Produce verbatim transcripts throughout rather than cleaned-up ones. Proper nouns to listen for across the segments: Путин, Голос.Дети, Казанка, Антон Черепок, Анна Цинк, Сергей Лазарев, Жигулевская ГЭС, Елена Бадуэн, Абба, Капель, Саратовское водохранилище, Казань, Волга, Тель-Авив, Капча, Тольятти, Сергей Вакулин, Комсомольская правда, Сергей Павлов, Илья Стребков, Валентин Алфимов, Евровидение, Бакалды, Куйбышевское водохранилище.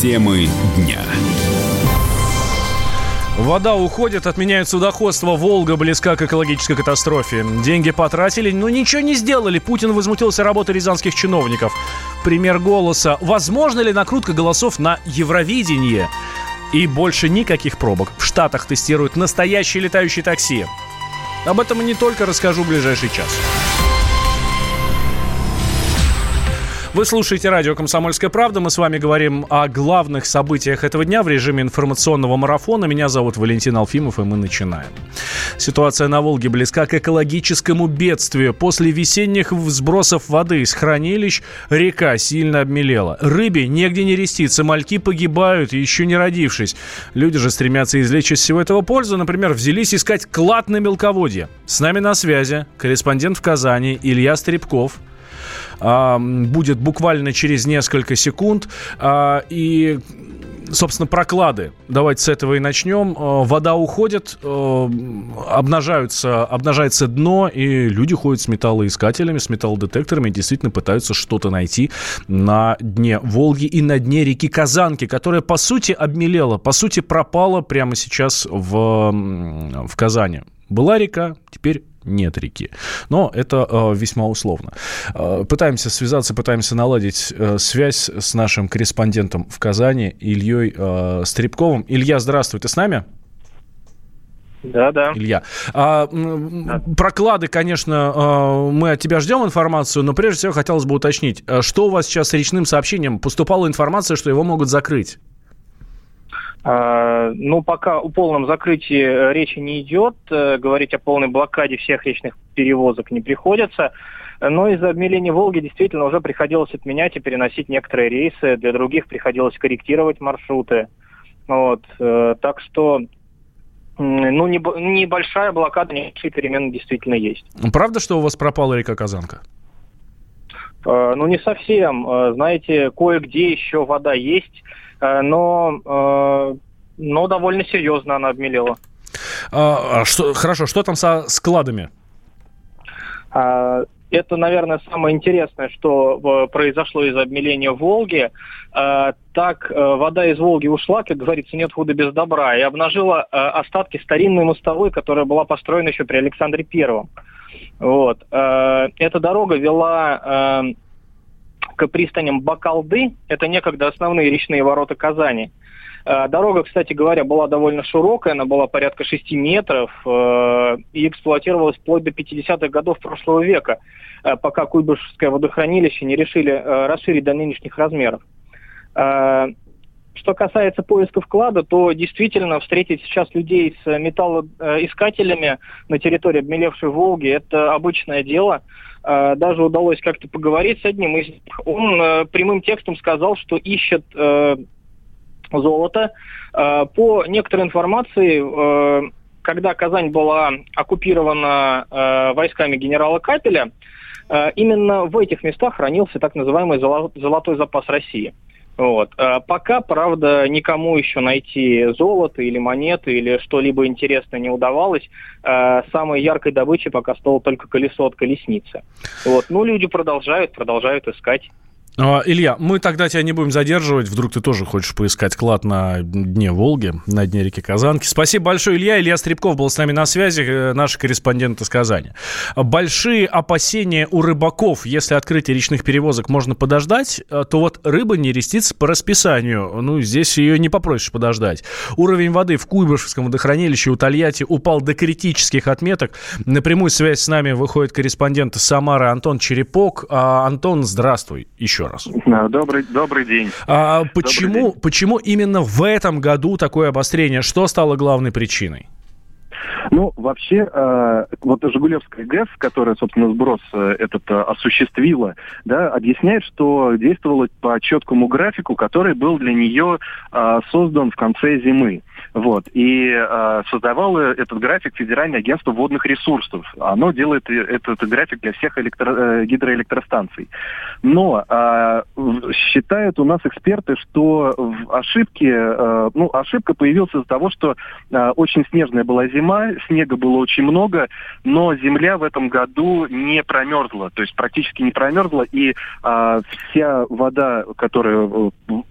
Темы дня. Вода уходит, отменяют судоходство. Волга близка к экологической катастрофе. Деньги потратили, но ничего не сделали. Путин возмутился работой рязанских чиновников. Пример голоса. Возможно ли накрутка голосов на Евровидение? И больше никаких пробок. В Штатах тестируют настоящие летающие такси. Об этом и не только расскажу в ближайший час. Вы слушаете радио «Комсомольская правда». Мы с вами говорим о главных событиях этого дня в режиме информационного марафона. Меня зовут Валентин Алфимов, и мы начинаем. Ситуация на Волге близка к экологическому бедствию. После весенних сбросов воды из хранилищ река сильно обмелела. Рыбе негде нереститься, мальки погибают, еще не родившись. Люди же стремятся извлечь из всего этого пользу. Например, взялись искать клад на мелководье. С нами на связи корреспондент в Казани Илья Стребков. Будет буквально через несколько секунд. И, собственно, про клады. Давайте с этого и начнем. Вода уходит, обнажаются, обнажается дно, и люди ходят с металлоискателями, с металлодетекторами, и действительно пытаются что-то найти на дне Волги и на дне реки Казанки, которая, по сути, обмелела, по сути, пропала прямо сейчас в, в Казани. Была река, теперь нет реки. Но это э, весьма условно. Э, пытаемся связаться, пытаемся наладить э, связь с нашим корреспондентом в Казани Ильей э, Стребковым. Илья, здравствуй, ты с нами? Да, да. Илья. А, да. Про клады, конечно, мы от тебя ждем информацию, но прежде всего хотелось бы уточнить, что у вас сейчас с речным сообщением? Поступала информация, что его могут закрыть. Ну, пока о полном закрытии речи не идет, говорить о полной блокаде всех речных перевозок не приходится, но из-за обмеления Волги действительно уже приходилось отменять и переносить некоторые рейсы, для других приходилось корректировать маршруты. Вот. Так что... Ну, небольшая блокада, небольшие перемены действительно есть. Правда, что у вас пропала река Казанка? Ну, не совсем. Знаете, кое-где еще вода есть, но, но довольно серьезно она обмелела. А, что, хорошо, что там со складами? Это, наверное, самое интересное, что произошло из-за обмеления Волги. Так вода из Волги ушла, как говорится, нет худа без добра, и обнажила остатки старинной мостовой, которая была построена еще при Александре Первом. Вот. Эта дорога вела к пристаням Бакалды, это некогда основные речные ворота Казани. Дорога, кстати говоря, была довольно широкая, она была порядка шести метров и эксплуатировалась вплоть до пятидесятых годов прошлого века, пока Куйбышевское водохранилище не решили расширить до нынешних размеров. Что касается поисков клада, то действительно встретить сейчас людей с металлоискателями на территории обмелевшей Волги – это обычное дело. Даже удалось как-то поговорить с одним из них. Он прямым текстом сказал, что ищет золото. По некоторой информации, когда Казань была оккупирована войсками генерала Капеля, именно в этих местах хранился так называемый «золотой запас России». Вот. Пока, правда, никому еще найти золото или монеты или что-либо интересное не удавалось. Самой яркой добычей пока стало только колесо от колесницы. Вот. Ну, люди продолжают, продолжают искать. Илья, мы тогда тебя не будем задерживать. Вдруг ты тоже хочешь поискать клад на дне Волги, на дне реки Казанки. Спасибо большое, Илья. Илья Стребков был с нами на связи, наш корреспондент из Казани. Большие опасения у рыбаков. Если открытие речных перевозок можно подождать, то вот рыба не рестится по расписанию. Ну, здесь ее не попросишь подождать. Уровень воды в Куйбышевском водохранилище у Тольятти упал до критических отметок. На прямую связь с нами выходит корреспондент Самары Антон Черепок. Антон, здравствуй еще раз. Добрый, добрый день. А почему, добрый день. Почему именно в этом году такое обострение? Что стало главной причиной? Ну, вообще, э, вот Жигулевская ГЭС, которая, собственно, сброс э, этот э, осуществила, да, объясняет, что действовала по четкому графику, который был для нее э, создан в конце зимы. Вот. И э, создавало этот график Федеральное агентство водных ресурсов. Оно делает этот график для всех электро- гидроэлектростанций. Но э, считают у нас эксперты, что в ошибке, э, ну, ошибка появилась из-за того, что э, очень снежная была зима, снега было очень много, но земля в этом году не промерзла, то есть практически не промерзла, и э, вся вода, которая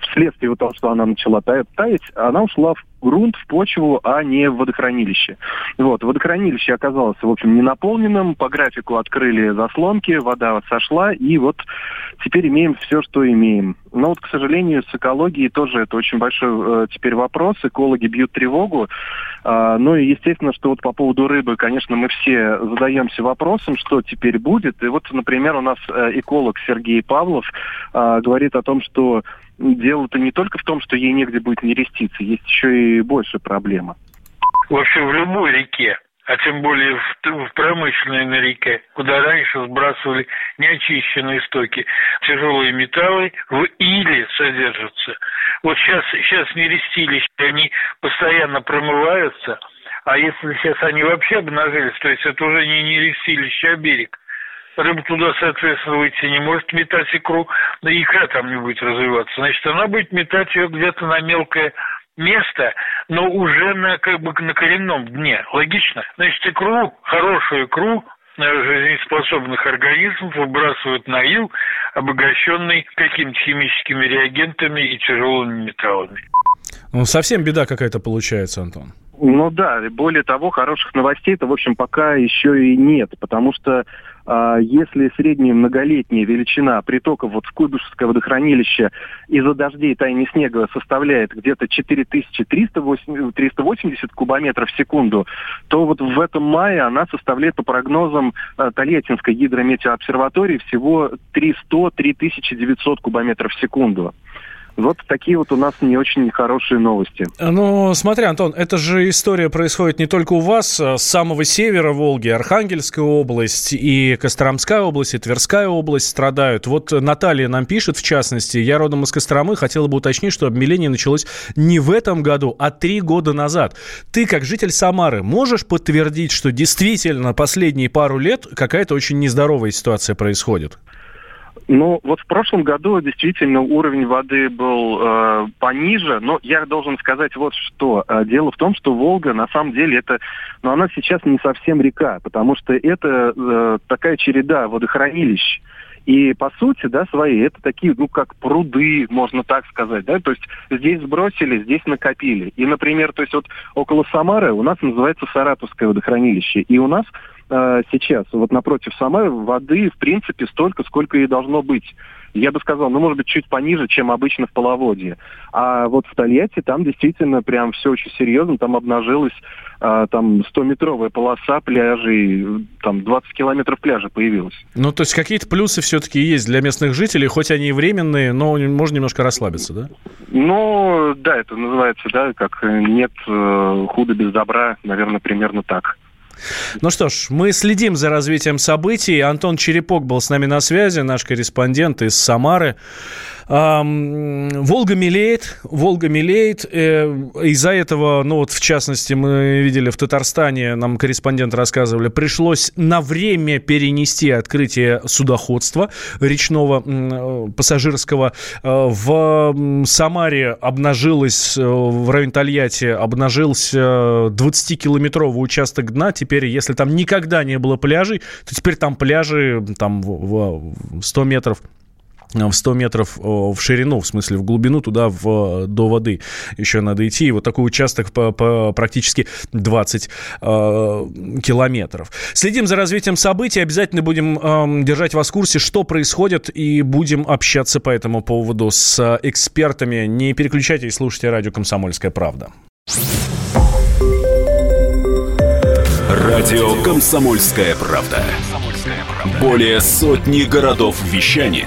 вследствие того, что она начала таять, она ушла в грунт, в почву, а не в водохранилище. Вот. Водохранилище оказалось, в общем, ненаполненным, по графику открыли заслонки, вода вот сошла, и вот теперь имеем все, что имеем. Но вот, к сожалению, с экологией тоже это очень большой э, теперь вопрос, экологи бьют тревогу, э, ну и, естественно, что вот по поводу рыбы, конечно, мы все задаемся вопросом, что теперь будет, и вот, например, у нас эколог Сергей Павлов э, говорит о том, что дело-то не только в том, что ей негде будет нереститься, есть еще и больше проблема. Вообще в любой реке, а тем более в, в промышленной на реке, куда раньше сбрасывали неочищенные стоки, тяжелые металлы в иле содержатся. Вот сейчас, сейчас нерестилища, они постоянно промываются, а если сейчас они вообще обнажились, то есть это уже не нерестилище, а берег. Рыба туда, соответственно, выйти не может, метать икру, да икра там не будет развиваться. Значит, она будет метать ее где-то на мелкое место, но уже на, как бы, на коренном дне. Логично? Значит, икру, хорошую икру жизнеспособных организмов выбрасывают на ил, обогащенный какими-то химическими реагентами и тяжелыми металлами. Ну, совсем беда какая-то получается, Антон. Ну да, более того, хороших новостей-то, в общем, пока еще и нет, потому что э, если средняя многолетняя величина притоков вот в Куйбышевское водохранилище из-за дождей и таяния снега составляет где-то четыре тысячи триста восемьдесят кубометров в секунду, то вот в этом мае она составляет, по прогнозам э, Тольяттинской гидрометеообсерватории, всего триста - три тысячи девятьсот кубометров в секунду. Вот такие вот у нас не очень хорошие новости. Ну, смотри, Антон, эта же история происходит не только у вас. С самого севера Волги, Архангельская область и Костромская область, и Тверская область страдают. Вот Наталья нам пишет, в частности, я родом из Костромы, хотела бы уточнить, что обмеление началось не в этом году, а три года назад. Ты, как житель Самары, можешь подтвердить, что действительно последние пару лет какая-то очень нездоровая ситуация происходит? Ну, вот в прошлом году действительно уровень воды был э, пониже, но я должен сказать вот что. Дело в том, что Волга, на самом деле, это, ну, она сейчас не совсем река, потому что это э, такая череда водохранилищ. И, по сути, да, свои, это такие, ну, как пруды, можно так сказать, да, то есть здесь сбросили, здесь накопили. И, например, то есть вот около Самары у нас называется Саратовское водохранилище, и у нас сейчас, вот напротив Самары, воды, в принципе, столько, сколько и должно быть. Я бы сказал, ну, может быть, чуть пониже, чем обычно в половодье. А вот в Тольятти там действительно прям все очень серьезно, там обнажилась а, там стометровая полоса пляжей, там двадцать километров пляжа появилось. Ну, то есть какие-то плюсы все-таки есть для местных жителей, хоть они и временные, но можно немножко расслабиться, да? Ну, да, это называется, да, как нет э, худа без добра, наверное, примерно так. Ну что ж, мы следим за развитием событий. Антон Черепок был с нами на связи, наш корреспондент из Самары. Эм, Волга мелеет, Волга мелеет. Э, из-за этого, ну вот в частности, мы видели в Татарстане, нам корреспонденты рассказывали, пришлось на время перенести открытие судоходства речного э, пассажирского. Э, в Самаре обнажилось, э, в районе Тольятти обнажился двадцатикилометровый участок дна. Теперь, если там никогда не было пляжей, то теперь там пляжи там, в сто метров. в сто метров в ширину, в смысле в глубину, туда в, до воды еще надо идти. И вот такой участок по, по практически двадцать э, километров. Следим за развитием событий. Обязательно будем э, держать вас в курсе, что происходит, и будем общаться по этому поводу с экспертами. Не переключайтесь, слушайте радио «Комсомольская правда». Радио «Комсомольская правда». Более сотни городов вещания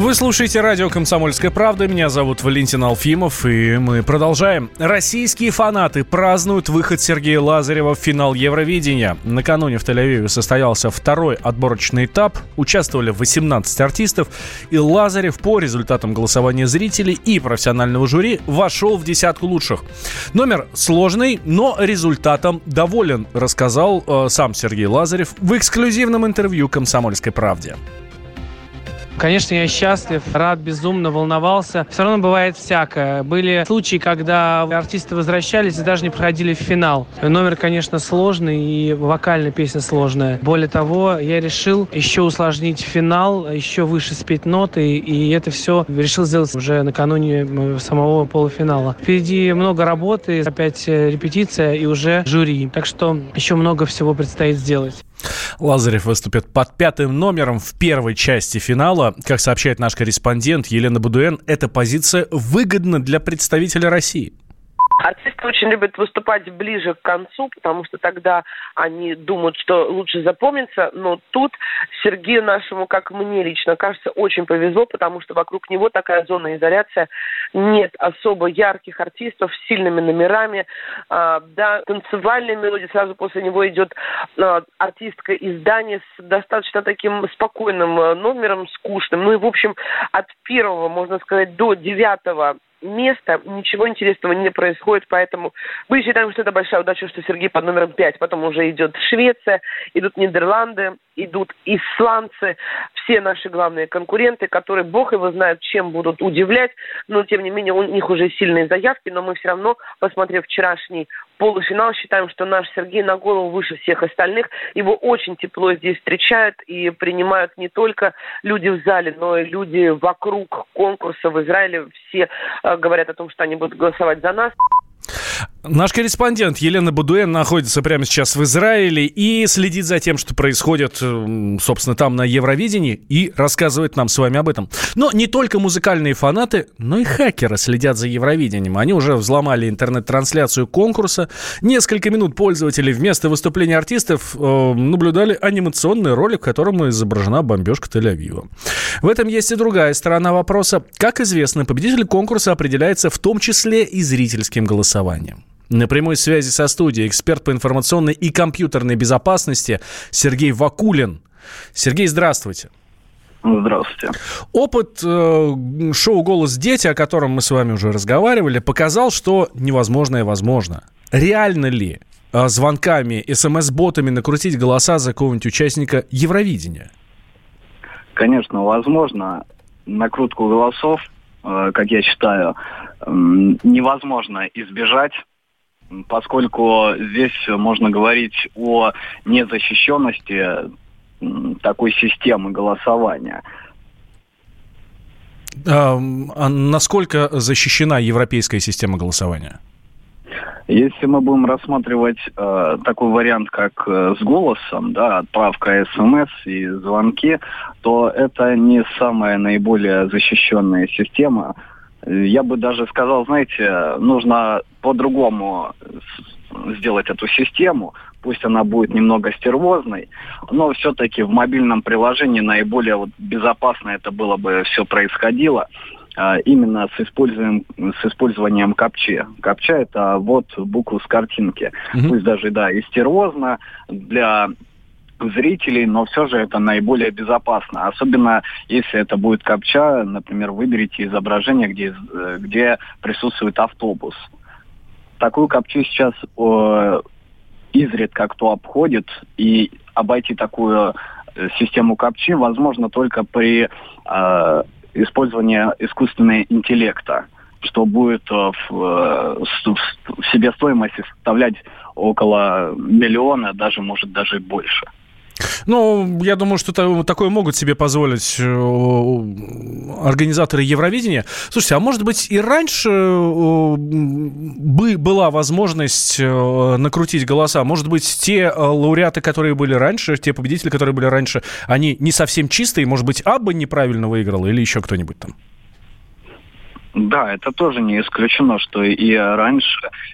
Вы слушаете радио «Комсомольская правда». Меня зовут Валентин Алфимов, и мы продолжаем. Российские фанаты празднуют выход Сергея Лазарева в финал Евровидения. Накануне в Тель-Авиве состоялся второй отборочный этап. Участвовали восемнадцать артистов, и Лазарев по результатам голосования зрителей и профессионального жюри вошел в десятку лучших. Номер сложный, но результатом доволен, рассказал э, сам Сергей Лазарев в эксклюзивном интервью «Комсомольской правде». Конечно, я счастлив, рад, безумно волновался. Все равно бывает всякое. Были случаи, когда артисты возвращались и даже не проходили в финал. Номер, конечно, сложный, и вокальная песня сложная. Более того, я решил еще усложнить финал, еще выше спеть ноты, и это все решил сделать уже накануне самого полуфинала. Впереди много работы, опять репетиция и уже жюри. Так что еще много всего предстоит сделать. Лазарев выступит под пятым номером в первой части финала. Как сообщает наш корреспондент Елена Бадуэн, эта позиция выгодна для представителя России. Артисты очень любят выступать ближе к концу, потому что тогда они думают, что лучше запомнится. Но тут Сергею нашему, как мне лично кажется, очень повезло, потому что вокруг него такая зона изоляции. Нет особо ярких артистов с сильными номерами. Да, танцевальная мелодия. Сразу после него идет артистка из Дании с достаточно таким спокойным номером, скучным. Ну и, в общем, от первого, можно сказать, до девятого место, ничего интересного не происходит, поэтому мы считаем, что это большая удача, что Сергей под номером пять, потом уже идет Швеция, идут Нидерланды, идут исландцы, все наши главные конкуренты, которые, бог его знает, чем будут удивлять, но тем не менее у них уже сильные заявки, но мы все равно, посмотрев вчерашний полуфинал, считаем, что наш Сергей на голову выше всех остальных, его очень тепло здесь встречают и принимают не только люди в зале, но и люди вокруг конкурса в Израиле, все говорят о том, что они будут голосовать за нас. Наш корреспондент Елена Бадуэн находится прямо сейчас в Израиле и следит за тем, что происходит, собственно, там на Евровидении, и рассказывает нам с вами об этом. Но не только музыкальные фанаты, но и хакеры следят за Евровидением. Они уже взломали интернет-трансляцию конкурса. Несколько минут пользователи вместо выступления артистов э, наблюдали анимационный ролик, в котором изображена бомбежка Тель-Авива. В этом есть и другая сторона вопроса. Как известно, победитель конкурса определяется в том числе и зрительским голосованием. На прямой связи со студией эксперт по информационной и компьютерной безопасности Сергей Вакулин. Сергей, здравствуйте. Здравствуйте. Опыт э, шоу «Голос.Дети», о котором мы с вами уже разговаривали, показал, что невозможное возможно. Реально ли э, звонками, эс эм эс-ботами накрутить голоса за какого-нибудь участника Евровидения? Конечно, возможно. Накрутку голосов, э, как я считаю, э, невозможно избежать, поскольку здесь можно говорить о незащищенности такой системы голосования. А, а насколько защищена европейская система голосования? Если мы будем рассматривать э, такой вариант, как э, с голосом, да, отправка эс эм эс и звонки, то это не самая наиболее защищенная система. Я бы даже сказал, знаете, нужно по-другому сделать эту систему, пусть она будет немного стервозной, но все-таки в мобильном приложении наиболее вот безопасно это было бы все происходило, именно с использованием, с использованием капчи. Капча – это вот букву с картинки. Mm-hmm. Пусть даже, да, и стервозно для зрителей, но все же это наиболее безопасно. Особенно, если это будет капча, например, выберите изображение, где, где присутствует автобус. Такую капчу сейчас э, изредка кто обходит, и обойти такую систему капчи возможно только при э, использовании искусственного интеллекта, что будет в, в себе стоимости составлять около миллиона, даже, может, даже больше. Ну, я думаю, что такое могут себе позволить организаторы Евровидения. Слушайте, а может быть и раньше бы была возможность накрутить голоса? Может быть, те лауреаты, которые были раньше, те победители, которые были раньше, они не совсем чистые? Может быть, Абба неправильно выиграла или еще кто-нибудь там? Да, это тоже не исключено, что и раньше,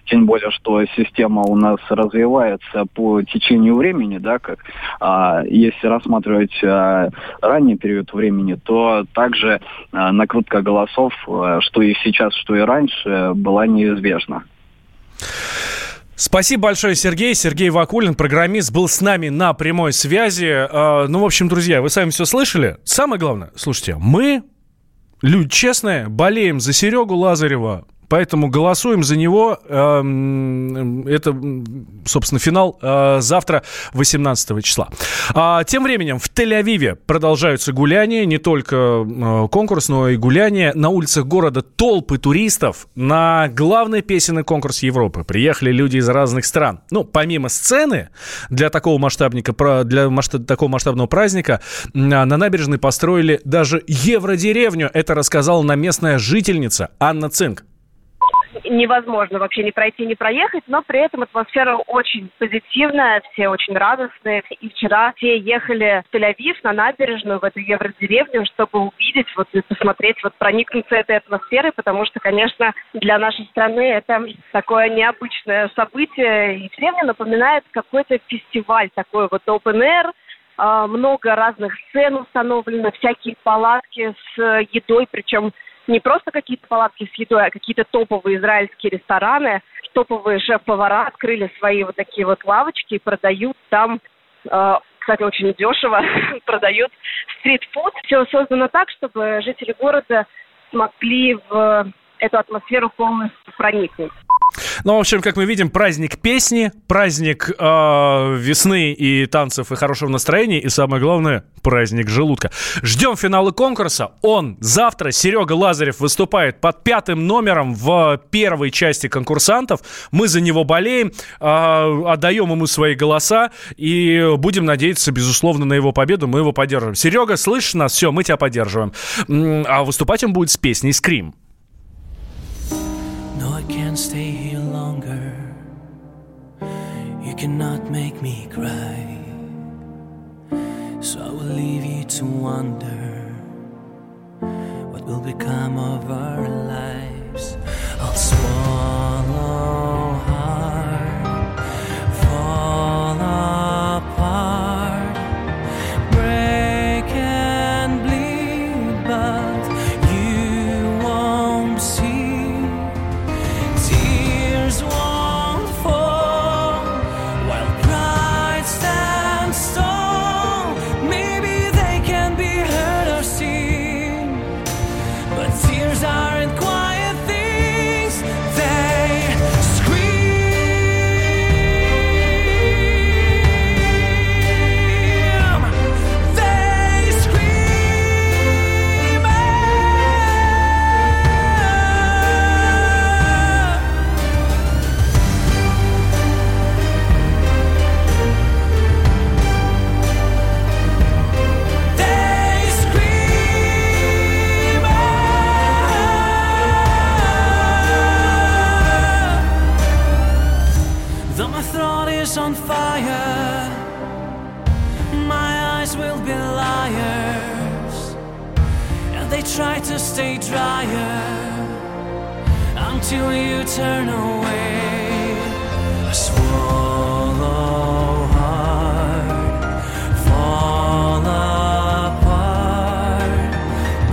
тем более, что система у нас развивается по течению времени, да, как а, если рассматривать а, ранний период времени, то также а, накрутка голосов, а, что и сейчас, что и раньше, была неизбежна. Спасибо большое, Сергей. Сергей Вакулин, программист, был с нами на прямой связи. Ну, в общем, друзья, вы сами все слышали. Самое главное, слушайте, мы, люди честные, болеем за Серегу Лазарева, поэтому голосуем за него. Это, собственно, финал завтра, восемнадцатого числа. Тем временем в Тель-Авиве продолжаются гуляния, не только конкурс, но и гуляния. На улицах города толпы туристов на главный песенный конкурс Европы. Приехали люди из разных стран. Ну, помимо сцены, для такого, масштабника, для масштаб, такого масштабного праздника на набережной построили даже евродеревню. Это рассказала нам местная жительница Анна Цинк. Невозможно вообще не пройти, не проехать, но при этом атмосфера очень позитивная, все очень радостные. И вчера все ехали в Тель-Авив на набережную, в эту евродеревню, чтобы увидеть, вот, и посмотреть, вот, проникнуться этой атмосферой, потому что, конечно, для нашей страны это такое необычное событие. И все мне напоминает какой-то фестиваль, такой вот open-air. Много разных сцен установлено, всякие палатки с едой, причем не просто какие-то палатки с едой, а какие-то топовые израильские рестораны, топовые шеф-повара открыли свои вот такие вот лавочки и продают там, э, кстати, очень дешево, продают стритфуд. Все создано так, чтобы жители города смогли в эту атмосферу полностью проникнуть. Ну, в общем, как мы видим, праздник песни, праздник э, весны и танцев, и хорошего настроения, и самое главное, праздник желудка. Ждем финала конкурса. Он завтра, Серега Лазарев, выступает под пятым номером в первой части конкурсантов. Мы за него болеем, э, отдаем ему свои голоса и будем надеяться, безусловно, на его победу. Мы его поддерживаем. Серега, слышишь нас? Все, мы тебя поддерживаем. А выступать он будет с песней «Скрим». Can't stay here longer. You cannot make me cry. So I will leave you to wonder what will become of our lives. I'll swallow hard, fall apart, break and bleed, but you won't see. Try to stay drier until you turn away. I swallow hard, fall apart,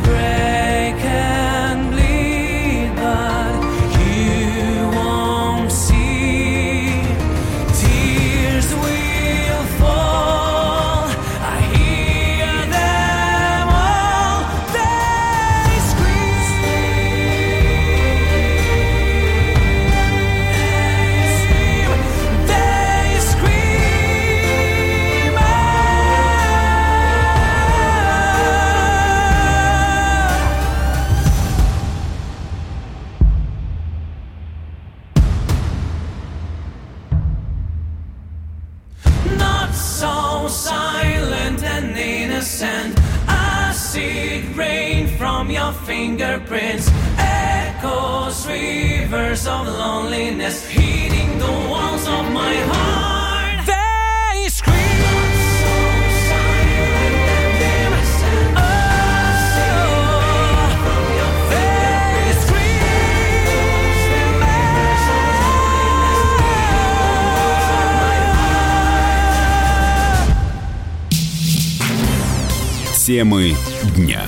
break and bleed, but you won't see. Tears will fall, I hear them all. They fingerprints, echoes, rivers of loneliness, hitting the walls of my heart. They scream, oh, they scream. Темы дня.